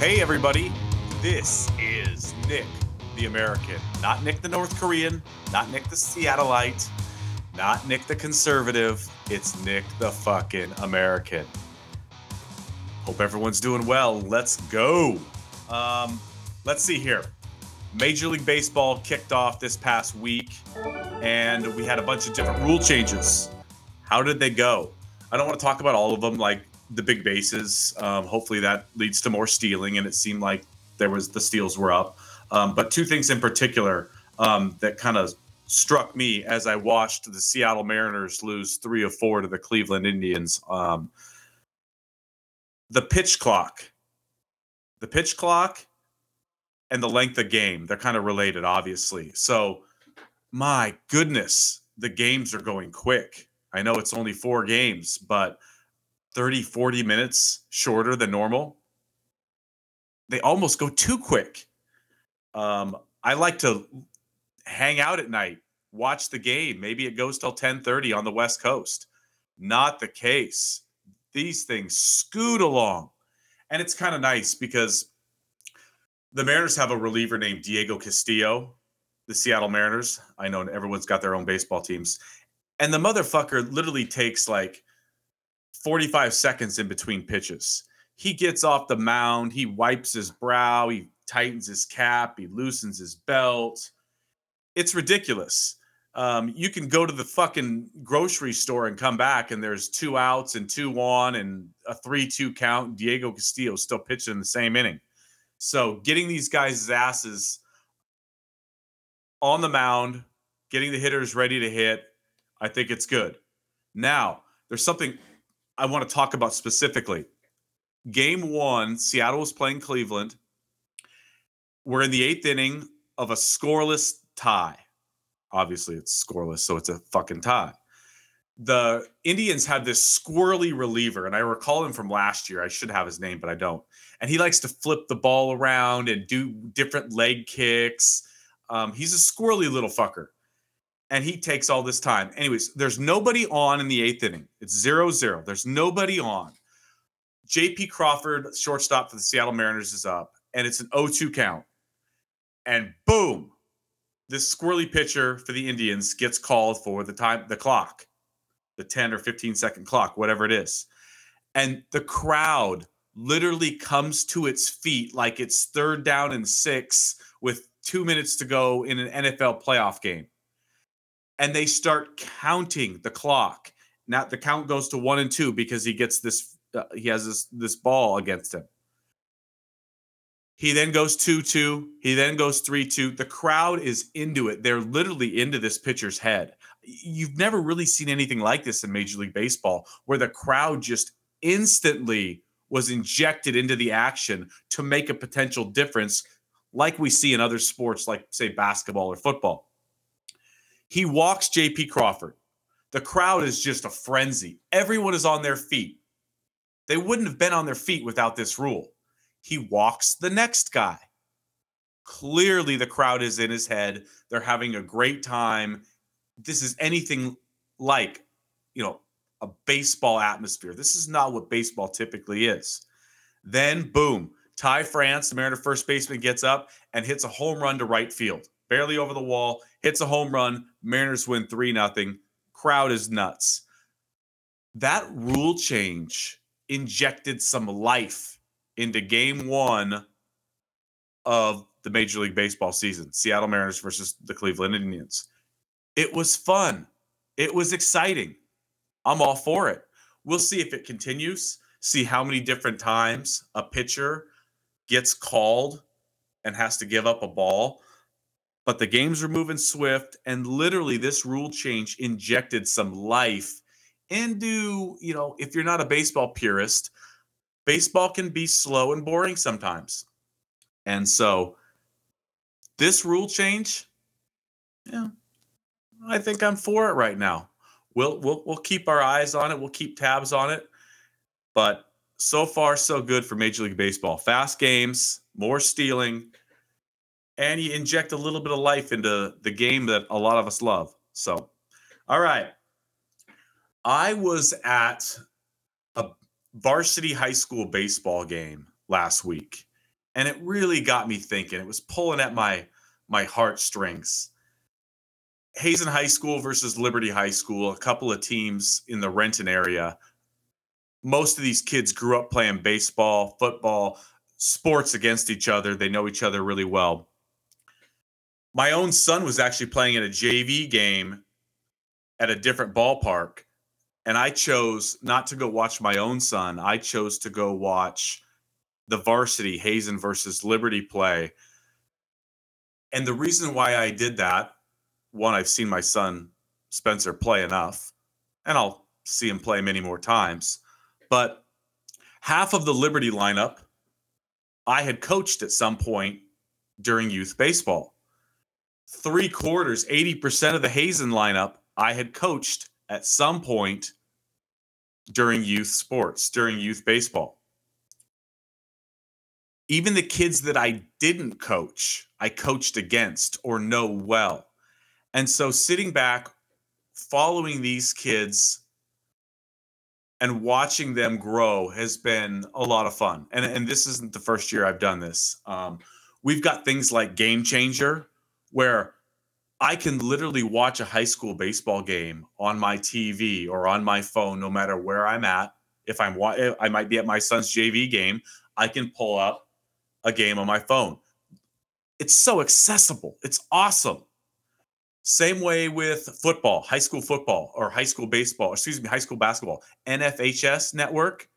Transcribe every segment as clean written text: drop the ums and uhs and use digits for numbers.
Hey everybody, this is Nick the American. Not Nick the North Korean, not Nick the Seattleite, not Nick the Conservative. It's Nick the fucking American. Hope everyone's doing well. Let's go. Let's see here. Major League Baseball kicked off this past week, and we had a bunch of different rule changes. How did they go? I don't want to talk about all of them, like the big bases. Hopefully that leads to more stealing, and it seemed like there was the steals were up. But two things in particular that kind of struck me as I watched the Seattle Mariners lose 3-4 to the Cleveland Indians. The pitch clock. The pitch clock and the length of game. They're kind of related, obviously. So, my goodness, the games are going quick. I know it's only 4 games, but 30, 40 minutes shorter than normal. They almost go too quick. I like to hang out at night, watch the game. Maybe it goes till 10:30 on the West Coast. Not the case. These things scoot along. And it's kind of nice because the Mariners have a reliever named Diego Castillo, the Seattle Mariners. I know everyone's got their own baseball teams. And the motherfucker literally takes like 45 seconds in between pitches. He gets off the mound. He wipes his brow. He tightens his cap. He loosens his belt. It's ridiculous. You can go to the fucking grocery store and come back, and there's 2 outs and 2 on and a 3-2 count. Diego Castillo still pitching in the same inning. So getting these guys' asses on the mound, getting the hitters ready to hit, I think it's good. Now, there's something I want to talk about specifically. Game 1, Seattle was playing Cleveland. We're in the 8th inning of a scoreless tie. Obviously, it's scoreless, so it's a fucking tie. The Indians have this squirrely reliever, and I recall him from last year. I should have his name, but I don't. And he likes to flip the ball around and do different leg kicks. He's a squirrely little fucker, and he takes all this time. Anyways, there's nobody on in the 8th inning. It's 0-0. There's nobody on. JP Crawford, shortstop for the Seattle Mariners, is up, and it's an 0-2 count. And boom! This squirrely pitcher for the Indians gets called for the time, the clock, the 10 or 15 second clock, whatever it is. And the crowd literally comes to its feet like it's 3rd down and 6 with 2 minutes to go in an NFL playoff game. And they start counting the clock. Now the count goes to 1 and 2 because he gets this, he has this ball against him. He then goes 2-2. He then goes 3-2. The crowd is into it. They're literally into this pitcher's head. You've never really seen anything like this in Major League Baseball, where the crowd just instantly was injected into the action to make a potential difference, like we see in other sports, like, say, basketball or football. He walks J.P. Crawford. The crowd is just a frenzy. Everyone is on their feet. They wouldn't have been on their feet without this rule. He walks the next guy. Clearly, the crowd is in his head. They're having a great time. This is anything like, you know, a baseball atmosphere. This is not what baseball typically is. Then, boom, Ty France, the Mariner first baseman, gets up and hits a home run to right field. Barely over the wall, hits a home run. Mariners win 3-0. Crowd is nuts. That rule change injected some life into game 1 of the Major League Baseball season, Seattle Mariners versus the Cleveland Indians. It was fun. It was exciting. I'm all for it. We'll see if it continues, see how many different times a pitcher gets called and has to give up a ball. But the games are moving swift, and literally this rule change injected some life into, you know, if you're not a baseball purist, baseball can be slow and boring sometimes. And so this rule change, yeah, I think I'm for it right now. We'll keep our eyes on it. We'll keep tabs on it. But so far, so good for Major League Baseball. Fast games, more stealing, and you inject a little bit of life into the game that a lot of us love. So, all right. I was at varsity high school baseball game last week, And it really got me thinking. It was pulling at my heartstrings. Hazen High School versus Liberty High School, a couple of teams in the Renton area. Most of these kids grew up playing baseball, football, sports against each other. They know each other really well. My own son was actually playing in a JV game at a different ballpark, and I chose not to go watch my own son. I chose to go watch the varsity Hazen versus Liberty play. And the reason why I did that, one, I've seen my son Spencer play enough, and I'll see him play many more times. But half of the Liberty lineup I had coached at some point during youth baseball. 3/4, 80% of the Hazen lineup I had coached at some point during youth sports, during youth baseball. Even the kids that I didn't coach, I coached against or know well. And so sitting back, following these kids and watching them grow has been a lot of fun. And this isn't the first year I've done this. We've got things like Game Changer, where I can literally watch a high school baseball game on my TV or on my phone, no matter where I'm at. If I might be at my son's JV game, I can pull up a game on my phone. It's so accessible. It's awesome. Same way with football, high school football, or high school baseball, high school basketball, NFHS network.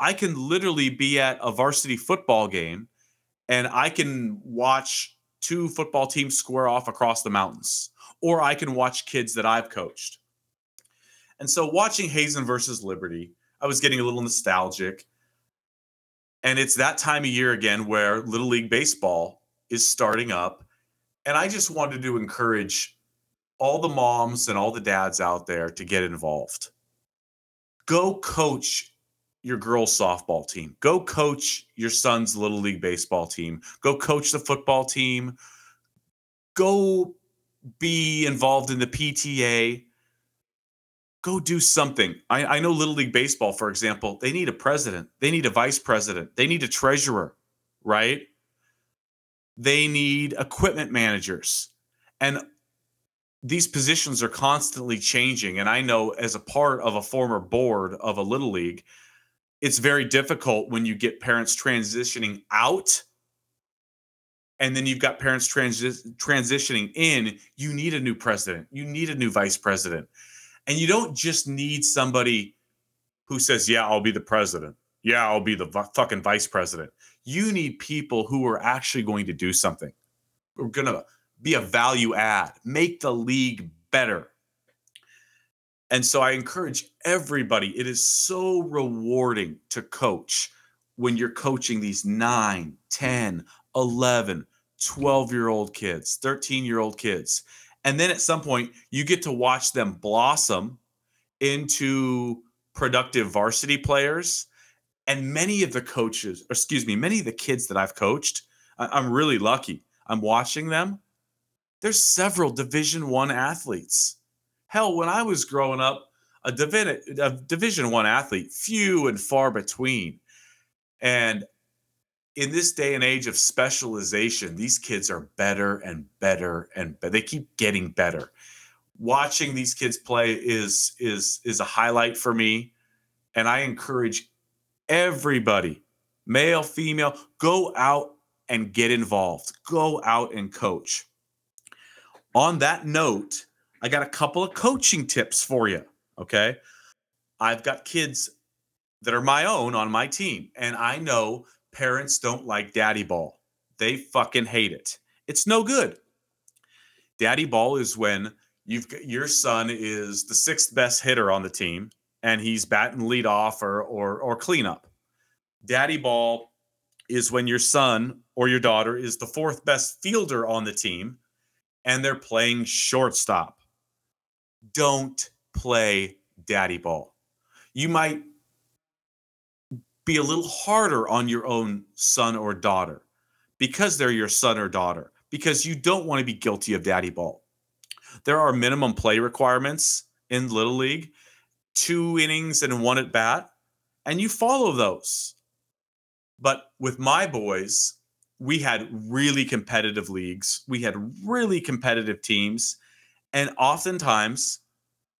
I can literally be at a varsity football game and I can watch two football teams square off across the mountains, or I can watch kids that I've coached. And so watching Hazen versus Liberty, I was getting a little nostalgic. And it's that time of year again where Little League Baseball is starting up. And I just wanted to encourage all the moms and all the dads out there to get involved. Go coach your girls' softball team. Go coach your son's Little League Baseball team. Go coach the football team. Go be involved in the PTA. Go do something. I know Little League Baseball, for example, they need a president. They need a vice president. They need a treasurer, right? They need equipment managers. And these positions are constantly changing. And I know as a part of a former board of a Little League, it's very difficult when you get parents transitioning out and then you've got parents transitioning in. You need a new president. You need a new vice president. And you don't just need somebody who says, yeah, I'll be the president. Yeah, I'll be the fucking vice president. You need people who are actually going to do something. We're going to be a value add, make the league better. And so I encourage everybody, it is so rewarding to coach when you're coaching these 9, 10, 11, 12-year-old kids, 13-year-old kids. And then at some point, you get to watch them blossom into productive varsity players. And many of the kids that I've coached, I'm really lucky. I'm watching them. There's several Division I athletes. Hell, when I was growing up, a Division I athlete, few and far between. And in this day and age of specialization, these kids are better and better and better. They keep getting better. Watching these kids play is a highlight for me. And I encourage everybody, male, female, go out and get involved. Go out and coach. On that note, I got a couple of coaching tips for you, okay? I've got kids that are my own on my team, and I know parents don't like daddy ball. They fucking hate it. It's no good. Daddy ball is when your son is the sixth best hitter on the team, and he's batting leadoff or cleanup. Daddy ball is when your son or your daughter is the fourth best fielder on the team, and they're playing shortstop. Don't play daddy ball. You might be a little harder on your own son or daughter because they're your son or daughter, because you don't want to be guilty of daddy ball. There are minimum play requirements in Little League, 2 innings and 1 at bat, and you follow those. But with my boys, we had really competitive leagues. We had really competitive teams. And oftentimes,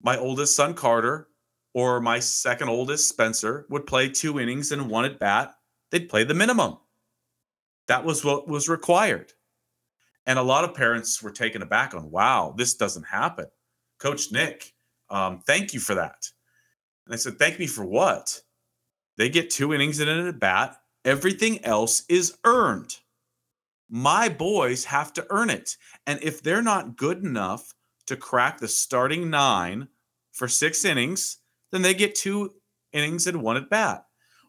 my oldest son, Carter, or my second oldest, Spencer, would play 2 innings and 1 at bat. They'd play the minimum. That was what was required. And a lot of parents were taken aback on, wow, this doesn't happen. Coach Nick, thank you for that. And I said, thank me for what? They get 2 innings and an at bat. Everything else is earned. My boys have to earn it. And if they're not good enough to crack the starting 9 for 6 innings, then they get 2 innings and 1 at bat.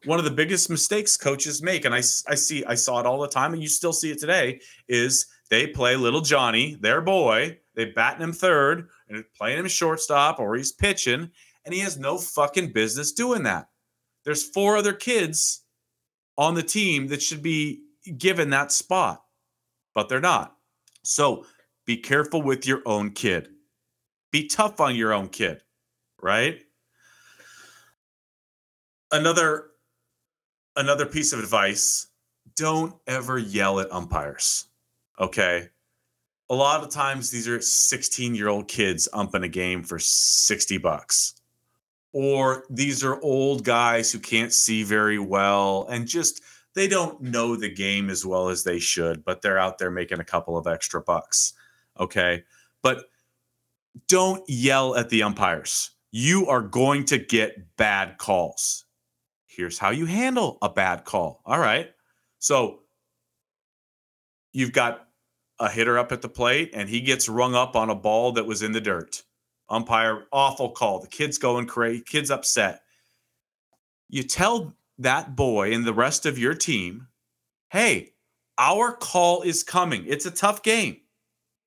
One of the biggest mistakes coaches make, and I saw it all the time, and you still see it today, is they play little Johnny, their boy, they bat him third, and playing him shortstop, or he's pitching, and he has no fucking business doing that. There's 4 other kids on the team that should be given that spot, but they're not. So be careful with your own kid. Be tough on your own kid, right? Another piece of advice, don't ever yell at umpires, okay? A lot of times these are 16-year-old kids umping a game for $60. Or these are old guys who can't see very well and just they don't know the game as well as they should, but they're out there making a couple of extra bucks, okay? But don't yell at the umpires. You are going to get bad calls. Here's how you handle a bad call. All right. So you've got a hitter up at the plate and he gets rung up on a ball that was in the dirt. Umpire, awful call. The kid's going crazy. Kid's upset. You tell that boy and the rest of your team, hey, our call is coming. It's a tough game.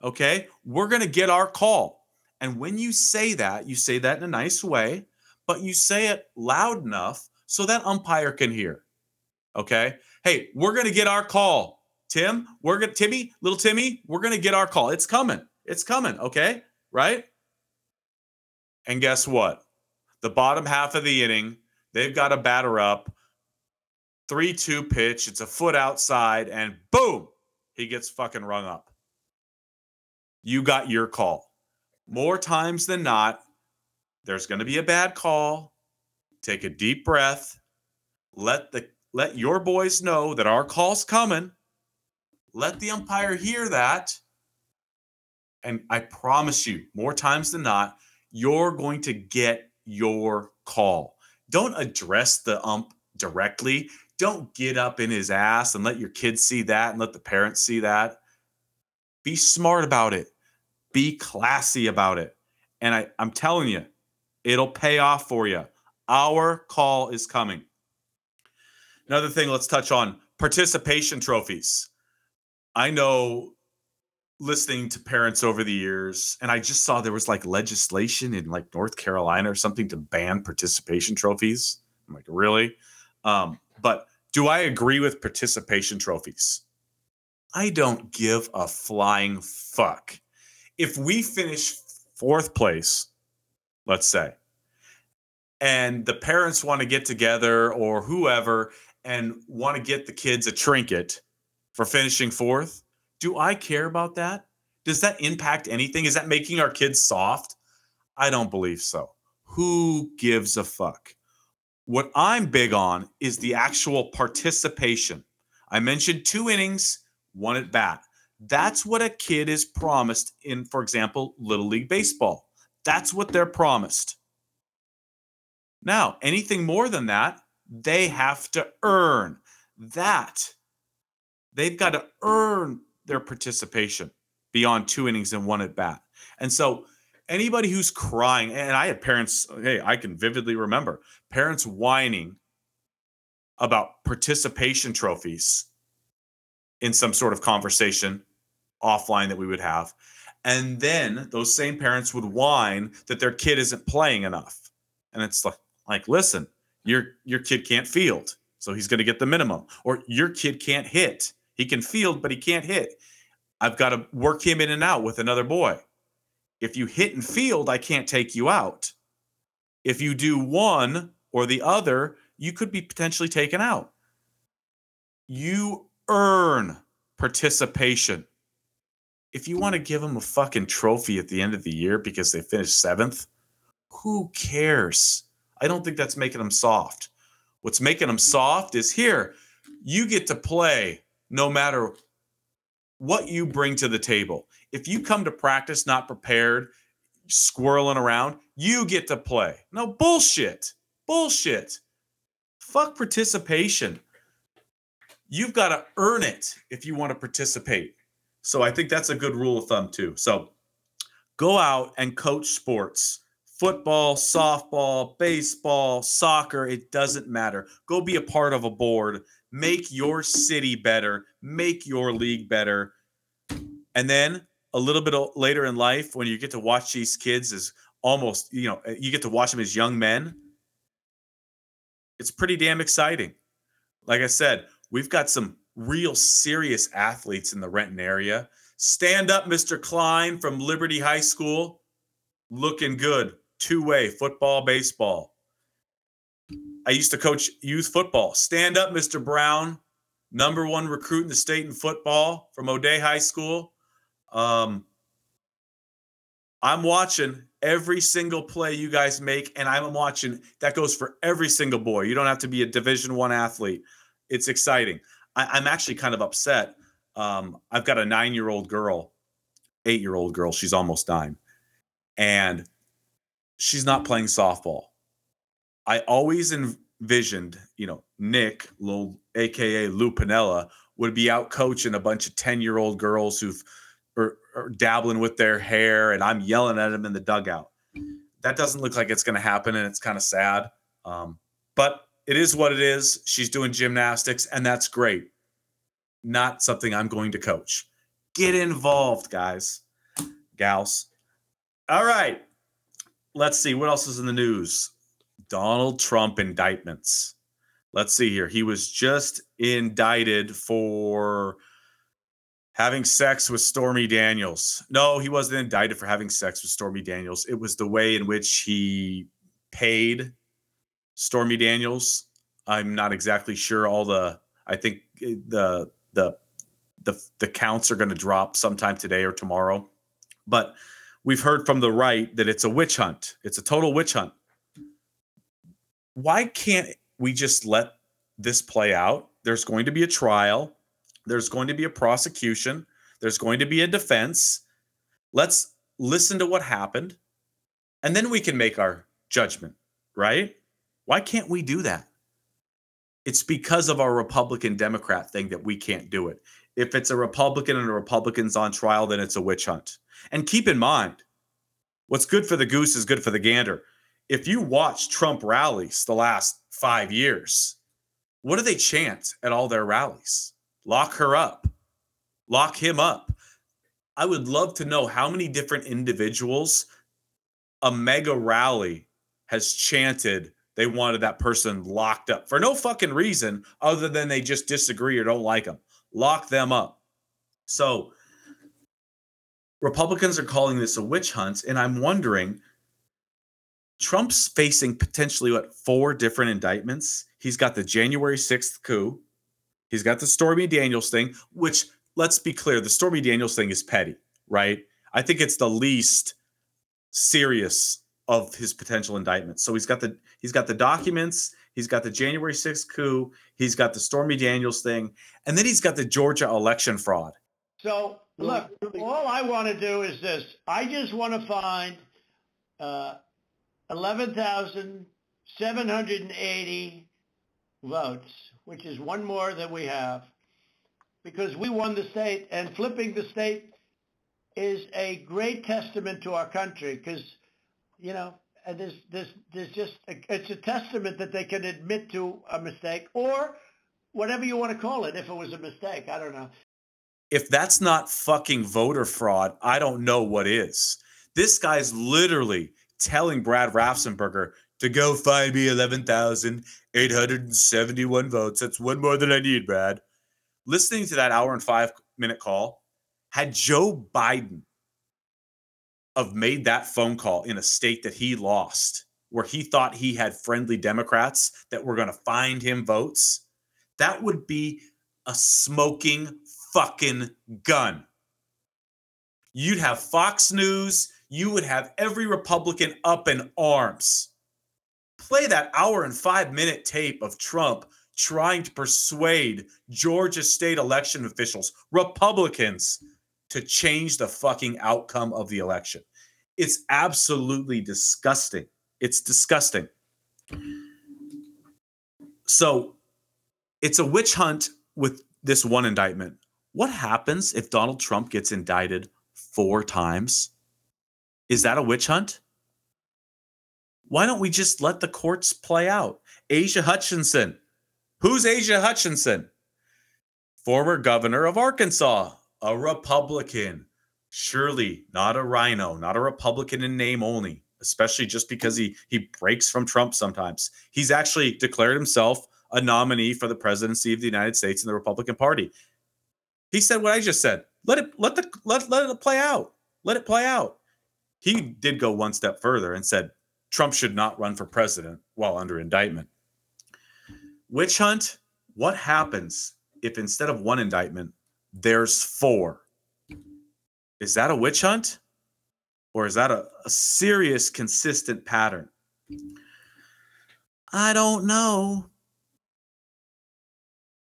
Okay. We're going to get our call. And when you say that in a nice way, but you say it loud enough so that umpire can hear. Okay. Hey, we're going to get our call. Tim, little Timmy, we're going to get our call. It's coming. It's coming. Okay. Right. And guess what? The bottom half of the inning, they've got a batter up, 3-2 pitch. It's a foot outside, and boom, he gets fucking rung up. You got your call. More times than not, there's going to be a bad call. Take a deep breath. Let your boys know that our call's coming. Let the umpire hear that. And I promise you, more times than not, you're going to get your call. Don't address the ump directly. Don't get up in his ass and let your kids see that and let the parents see that. Be smart about it. Be classy about it. And I'm telling you, it'll pay off for you. Our call is coming. Another thing let's touch on, participation trophies. I know listening to parents over the years, and I just saw there was like legislation in like North Carolina or something to ban participation trophies. I'm like, really? But do I agree with participation trophies? I don't give a flying fuck. If we finish 4th place, let's say, and the parents want to get together or whoever and want to get the kids a trinket for finishing 4th, do I care about that? Does that impact anything? Is that making our kids soft? I don't believe so. Who gives a fuck? What I'm big on is the actual participation. I mentioned 2 innings, 1 at bat. That's what a kid is promised in, for example, Little League Baseball. That's what they're promised. Now, anything more than that, they have to earn that. They've got to earn their participation beyond 2 innings and 1 at bat. And so anybody who's crying, and I had parents, hey, I can vividly remember parents whining about participation trophies in some sort of conversation offline that we would have. And then those same parents would whine that their kid isn't playing enough. And it's like listen, your kid can't field, so he's going to get the minimum. Or your kid can't hit. He can field, but he can't hit. I've got to work him in and out with another boy. If you hit and field, I can't take you out. If you do one or the other, you could be potentially taken out. You earn participation. If you want to give them a fucking trophy at the end of the year because they finished 7th, who cares? I don't think that's making them soft. What's making them soft is here, you get to play no matter what you bring to the table. If you come to practice not prepared, squirreling around, you get to play. No, bullshit. Bullshit. Fuck participation. You've got to earn it if you want to participate. So I think that's a good rule of thumb too. So go out and coach sports. Football, softball, baseball, soccer, it doesn't matter. Go be a part of a board. Make your city better. Make your league better. And then a little bit later in life, when you get to watch these kids as almost, you get to watch them as young men, it's pretty damn exciting. Like I said, we've got some real serious athletes in the Renton area. Stand up, Mr. Klein from Liberty High School. Looking good. Two-way football, baseball. I used to coach youth football. Stand up, Mr. Brown, number one recruit in the state in football from O'Day High School. I'm watching every single play you guys make, and I'm watching. That goes for every single boy. You don't have to be a Division I athlete. It's exciting. I'm actually kind of upset. I've got a 8-year-old girl. She's almost 9. And she's not playing softball. I always envisioned, Nick, a.k.a. Lou Pinella, would be out coaching a bunch of 10-year-old girls who are dabbling with their hair, and I'm yelling at them in the dugout. That doesn't look like it's going to happen, and it's kind of sad. But it is what it is. She's doing gymnastics, and that's great. Not something I'm going to coach. Get involved, guys, gals. All right. Let's see. What else is in the news? Donald Trump indictments. Let's see here. He was just indicted for having sex with Stormy Daniels. No, he wasn't indicted for having sex with Stormy Daniels. It was the way in which he paid Stormy Daniels. I'm not exactly sure I think the counts are going to drop sometime today or tomorrow. But we've heard from the right that it's a witch hunt. It's a total witch hunt. Why can't we just let this play out? There's going to be a trial. There's going to be a prosecution. There's going to be a defense. Let's listen to what happened, and then we can make our judgment, right? Why can't we do that? It's because of our Republican-Democrat thing that we can't do it. If it's a Republican and a Republican's on trial, then it's a witch hunt. And keep in mind, what's good for the goose is good for the gander. If you watch Trump rallies the last 5 years, what do they chant at all their rallies? Lock her up. Lock him up. I would love to know how many different individuals a mega rally has chanted they wanted that person locked up for no fucking reason other than they just disagree or don't like them. Lock them up. So Republicans are calling this a witch hunt, and I'm wondering, Trump's facing potentially, 4 different indictments? He's got the January 6th coup. He's got the Stormy Daniels thing, which, let's be clear, the Stormy Daniels thing is petty, right? I think it's the least serious of his potential indictments. So he's got the documents, he's got the January 6th coup, he's got the Stormy Daniels thing, and then he's got the Georgia election fraud. So look, all I want to do is this. I just want to find 11,780 votes, which is one more than we have, because we won the state, and flipping the state is a great testament to our country because, it's a testament that they can admit to a mistake or whatever you want to call it, if it was a mistake. I don't know. If that's not fucking voter fraud, I don't know what is. This guy's literally telling Brad Raffensperger to go find me 11,871 votes. That's one more than I need, Brad. Listening to that hour and 5-minute call, had Joe Biden have made that phone call in a state that he lost, where he thought he had friendly Democrats that were going to find him votes, that would be a smoking fucking gun. You'd have Fox News. You would have every Republican up in arms. Play that hour and 5 minute tape of Trump trying to persuade Georgia state election officials, Republicans, to change the fucking outcome of the election. It's absolutely disgusting. It's disgusting. So it's a witch hunt with this one indictment. What happens if Donald Trump gets indicted 4 times? Is that a witch hunt? Why don't we just let the courts play out? Asia Hutchinson. Who's Asia Hutchinson? Former governor of Arkansas, a Republican. Surely not a rhino, not a Republican in name only, especially just because he breaks from Trump sometimes. He's actually declared himself a nominee for the presidency of the United States in the Republican Party. He said what I just said. Let it play out. Let it play out. He did go one step further and said Trump should not run for president while under indictment. Witch hunt, what happens if instead of 1 indictment, there's 4? Is that a witch hunt? Or is that a serious, consistent pattern? I don't know.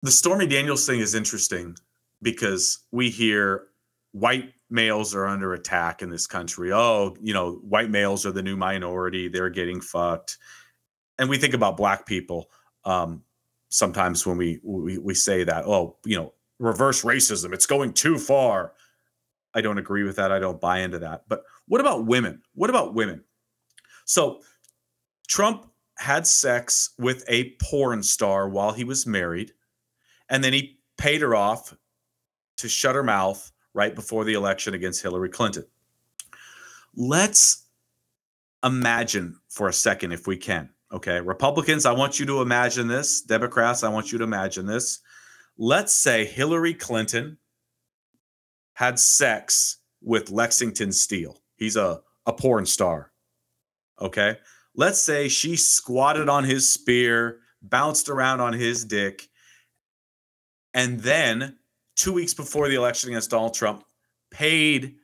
The Stormy Daniels thing is interesting because we hear white males are under attack in this country. Oh, you know, white males are the new minority. They're getting fucked. And we think about black people sometimes when we say that, oh, you know, reverse racism, it's going too far. I don't agree with that. I don't buy into that. But what about women? What about women? So Trump had sex with a porn star while he was married, and then he paid her off to shut her mouth right before the election against Hillary Clinton. Let's imagine for a second if we can. Okay, Republicans, I want you to imagine this. Democrats, I want you to imagine this. Let's say Hillary Clinton had sex with Lexington Steele. He's a porn star, okay? Let's say she squatted on his spear, bounced around on his dick, and then 2 weeks before the election against Donald Trump, paid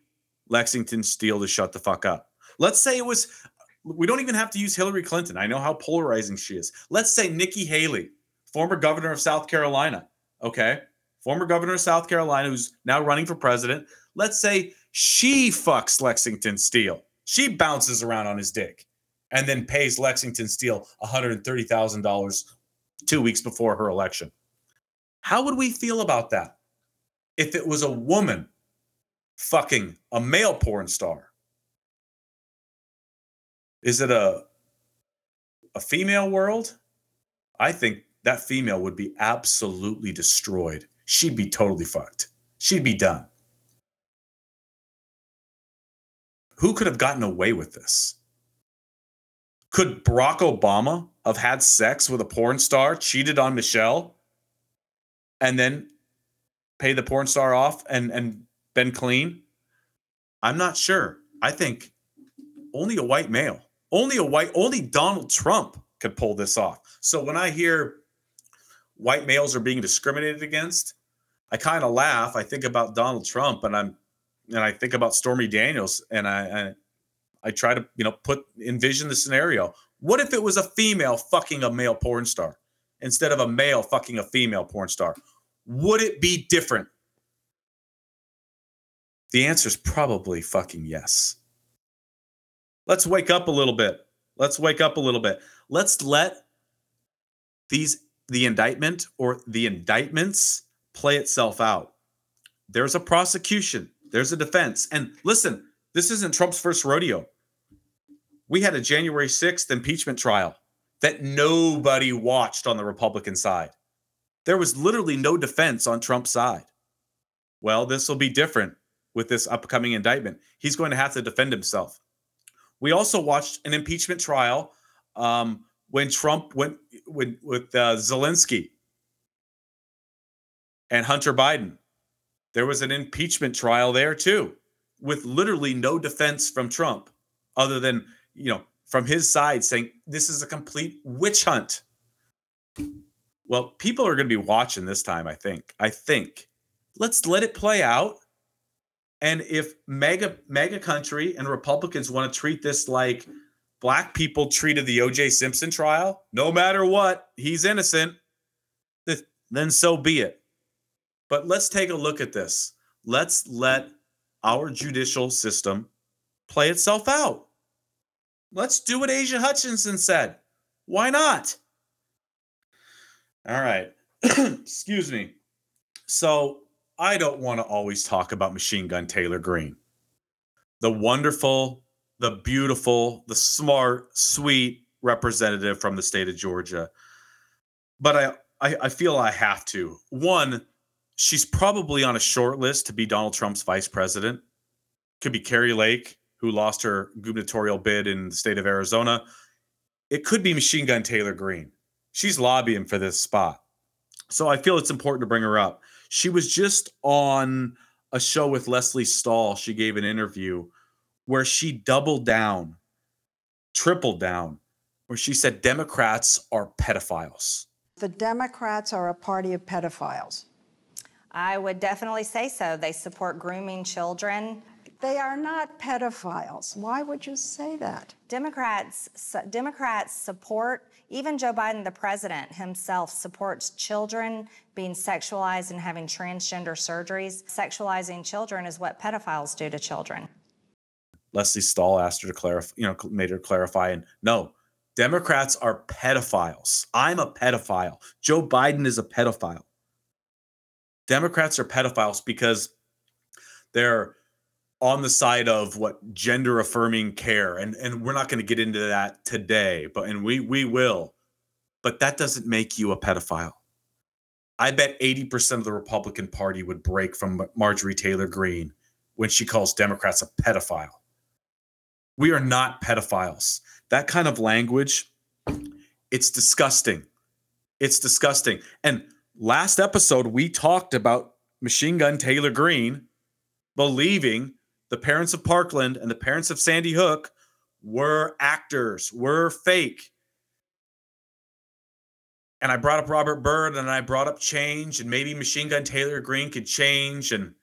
Lexington Steele to shut the fuck up. Let's say it was, we don't even have to use Hillary Clinton. I know how polarizing she is. Let's say Nikki Haley, former governor of South Carolina, okay? Former governor of South Carolina, who's now running for president. Let's say she fucks Lexington Steele. She bounces around on his dick and then pays Lexington Steele $130,000 2 weeks before her election. How would we feel about that if it was a woman fucking a male porn star? Is it a female world? I think that female would be absolutely destroyed. She'd be totally fucked. She'd be done. Who could have gotten away with this? Could Barack Obama have had sex with a porn star, cheated on Michelle, and then paid the porn star off and been clean? I'm not sure. I think only a white male, only Donald Trump could pull this off. So when I hear white males are being discriminated against, I kind of laugh. I think about Donald Trump and I think about Stormy Daniels, and I try to, you know, envision the scenario. What if it was a female fucking a male porn star instead of a male fucking a female porn star? Would it be different? The answer is probably fucking yes. Let's wake up a little bit. Let's wake up a little bit. Let's let the indictment or the indictments play itself out. There's a prosecution. There's a defense. And listen, this isn't Trump's first rodeo. We had a January 6th impeachment trial that nobody watched on the Republican side. There was literally no defense on Trump's side. Well, this will be different with this upcoming indictment. He's going to have to defend himself. We also watched an impeachment trial when Trump went with Zelensky and Hunter Biden. There was an impeachment trial there too, with literally no defense from Trump, other than, you know, from his side saying this is a complete witch hunt. Well, people are going to be watching this time, I think. Let's let it play out. And if mega country and Republicans want to treat this like black people treated the O.J. Simpson trial, no matter what, he's innocent, then so be it. But let's take a look at this. Let's let our judicial system play itself out. Let's do what Asia Hutchinson said. Why not? All right. Excuse me. So I don't want to always talk about Machine Gun Taylor Greene, the wonderful, the beautiful, the smart, sweet representative from the state of Georgia. But I feel I have to. One, she's probably on a short list to be Donald Trump's vice president. Could be Carrie Lake, who lost her gubernatorial bid in the state of Arizona. It could be Machine Gun Taylor Greene. She's lobbying for this spot. So I feel it's important to bring her up. She was just on a show with Leslie Stahl. She gave an interview where she doubled down, tripled down, where she said Democrats are pedophiles. The Democrats are a party of pedophiles. I would definitely say so. They support grooming children. They are not pedophiles. Why would you say that? Democrats support, even Joe Biden, the president himself, supports children being sexualized and having transgender surgeries. Sexualizing children is what pedophiles do to children. Leslie Stahl asked her to clarify, made her clarify, and no, Democrats are pedophiles. I'm a pedophile. Joe Biden is a pedophile. Democrats are pedophiles because they're on the side of what, gender affirming care. And we're not going to get into that today, but we will, but that doesn't make you a pedophile. I bet 80% of the Republican Party would break from Marjorie Taylor Greene when she calls Democrats a pedophile. We are not pedophiles. That kind of language, it's disgusting. It's disgusting. And last episode, we talked about Machine Gun Taylor Greene believing the parents of Parkland and the parents of Sandy Hook were actors, were fake. And I brought up Robert Byrd and I brought up change, and maybe Machine Gun Taylor Greene could change. And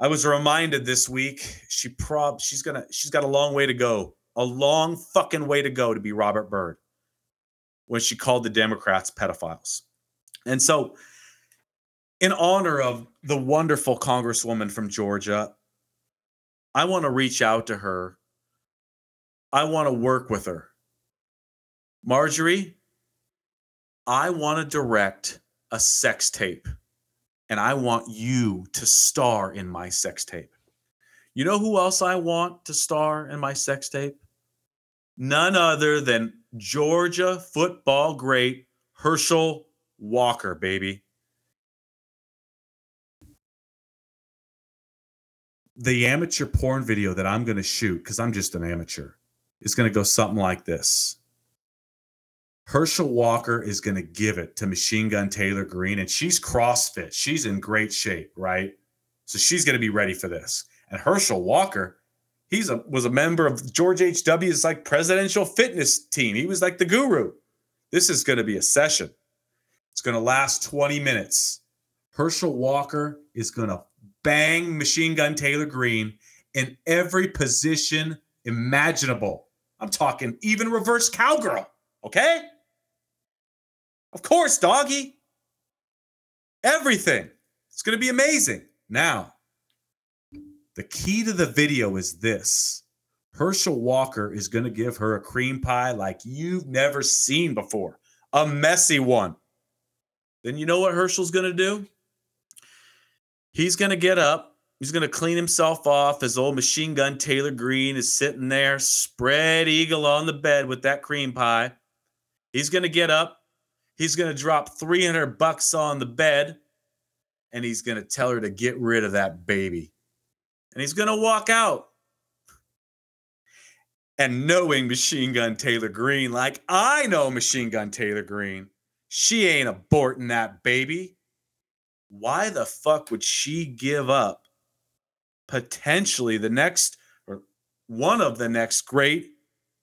I was reminded this week, she's got a long way to go. A long fucking way to go to be Robert Byrd when she called the Democrats pedophiles. And so in honor of the wonderful Congresswoman from Georgia, I want to reach out to her. I want to work with her. Marjorie, I want to direct a sex tape, and I want you to star in my sex tape. You know who else I want to star in my sex tape? None other than Georgia football great Herschel Walker, baby. The amateur porn video that I'm going to shoot, because I'm just an amateur, is going to go something like this. Herschel Walker is going to give it to Machine Gun Taylor Greene, and she's CrossFit. She's in great shape, right? So she's going to be ready for this. And Herschel Walker, was a member of George H.W.'s like presidential fitness team. He was like the guru. This is going to be a session. It's going to last 20 minutes. Herschel Walker is going to bang Machine Gun Taylor Greene in every position imaginable. I'm talking even reverse cowgirl, okay? Of course, doggy. Everything. It's going to be amazing. Now, the key to the video is this. Herschel Walker is going to give her a cream pie like you've never seen before. A messy one. Then you know what Herschel's going to do? He's going to get up. He's going to clean himself off. His old Machine Gun Taylor Greene is sitting there, spread eagle on the bed with that cream pie. He's going to get up. He's going to drop $300 on the bed, and he's going to tell her to get rid of that baby. And he's going to walk out. And knowing Machine Gun Taylor Greene, like I know Machine Gun Taylor Greene, she ain't aborting that baby. Why the fuck would she give up potentially the next or one of the next great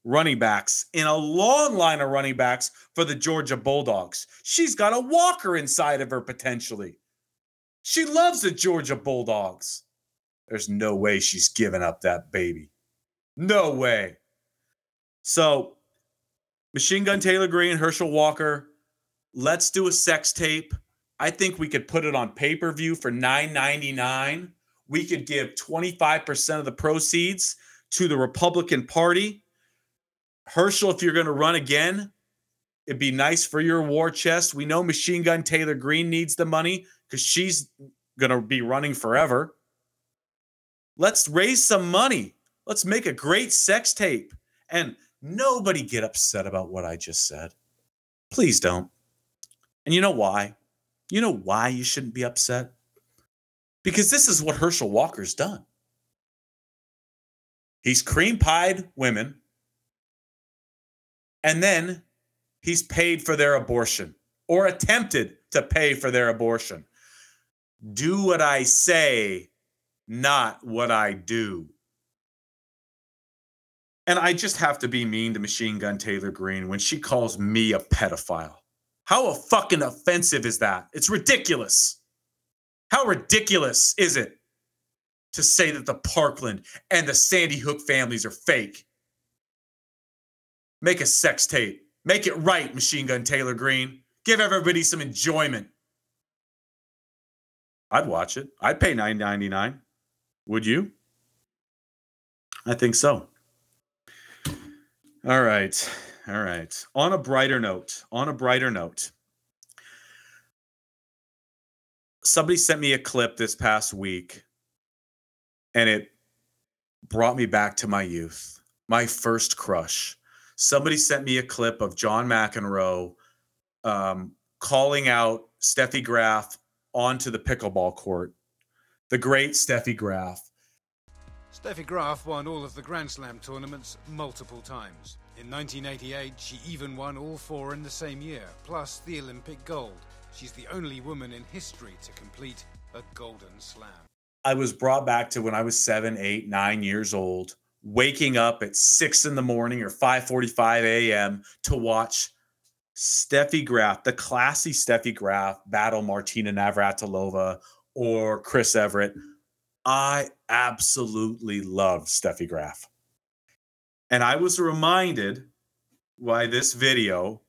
running backs in a long line of running backs for the Georgia Bulldogs? She's got a Walker inside of her potentially. She loves the Georgia Bulldogs. There's no way she's giving up that baby. No way. So, Machine Gun Taylor Greene, Herschel Walker, let's do a sex tape. I think we could put it on pay-per-view for $9.99. We could give 25% of the proceeds to the Republican Party. Herschel, if you're going to run again, it'd be nice for your war chest. We know Machine Gun Taylor Greene needs the money because she's going to be running forever. Let's raise some money. Let's make a great sex tape. And nobody get upset about what I just said. Please don't. And you know why? You know why you shouldn't be upset? Because this is what Herschel Walker's done. He's cream pied women. And then he's paid for their abortion or attempted to pay for their abortion. Do what I say, not what I do. And I just have to be mean to Machine Gun Taylor Greene when she calls me a pedophile. How fucking offensive is that? It's ridiculous. How ridiculous is it to say that the Parkland and the Sandy Hook families are fake? Make a sex tape. Make it right, Machine Gun Taylor Greene. Give everybody some enjoyment. I'd watch it. I'd pay $9.99. Would you? I think so. All right. All right. On a brighter note, somebody sent me a clip this past week, and it brought me back to my youth, my first crush. Somebody sent me a clip of John McEnroe calling out Steffi Graf onto the pickleball court, the great Steffi Graf. Steffi Graf won all of the Grand Slam tournaments multiple times. In 1988, she even won all four in the same year, plus the Olympic gold. She's the only woman in history to complete a Golden Slam. I was brought back to when I was 7, 8, 9 years old, waking up at 6 in the morning or 5:45 a.m. to watch Steffi Graf, the classy Steffi Graf, battle Martina Navratilova or Chris Evert. I absolutely loved Steffi Graf. And I was reminded by this video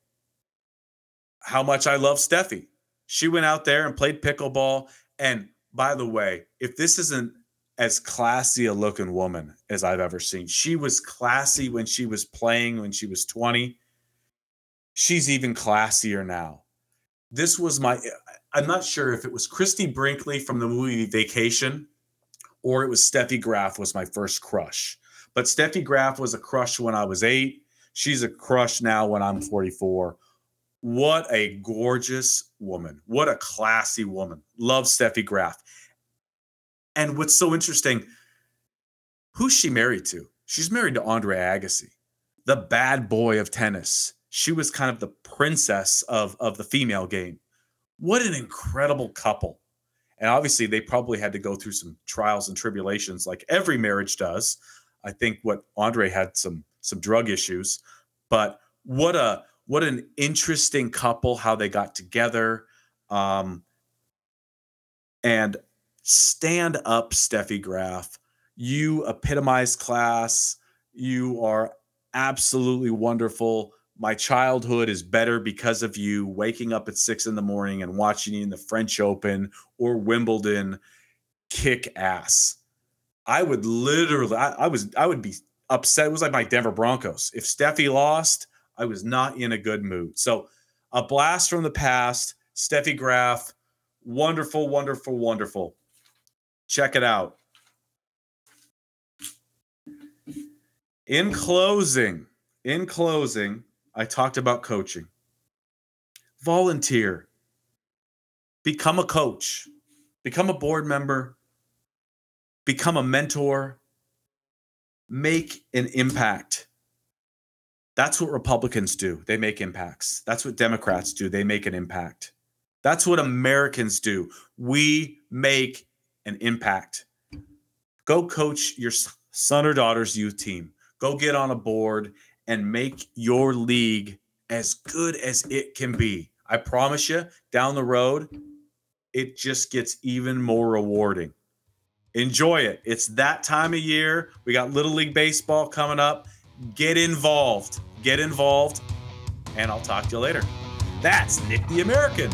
how much I love Steffi. She went out there and played pickleball. And by the way, if this isn't as classy a looking woman as I've ever seen, she was classy when she was playing when she was 20. She's even classier now. This was I'm not sure if it was Christy Brinkley from the movie Vacation or it was Steffi Graf was my first crush. But Steffi Graf was a crush when I was 8. She's a crush now when I'm 44. What a gorgeous woman. What a classy woman. Love Steffi Graf. And what's so interesting, who's she married to? She's married to Andre Agassi, the bad boy of tennis. She was kind of the princess of the female game. What an incredible couple. And obviously, they probably had to go through some trials and tribulations like every marriage does. I think what Andre had some drug issues, but what an interesting couple, how they got together, and stand up, Steffi Graf. You epitomize class. You are absolutely wonderful. My childhood is better because of you. Waking up at 6 in the morning and watching you in the French Open or Wimbledon kick ass. I would literally, I would be upset. It was like my Denver Broncos. If Steffi lost, I was not in a good mood. So a blast from the past, Steffi Graf, wonderful, wonderful, wonderful. Check it out. In closing, I talked about coaching. Volunteer. Become a coach. Become a board member. Become a mentor. Make an impact. That's what Republicans do. They make impacts. That's what Democrats do. They make an impact. That's what Americans do. We make an impact. Go coach your son or daughter's youth team. Go get on a board and make your league as good as it can be. I promise you, down the road, it just gets even more rewarding. Enjoy it. It's that time of year. We got Little League Baseball coming up. Get involved. Get involved. And I'll talk to you later. That's Nick the American.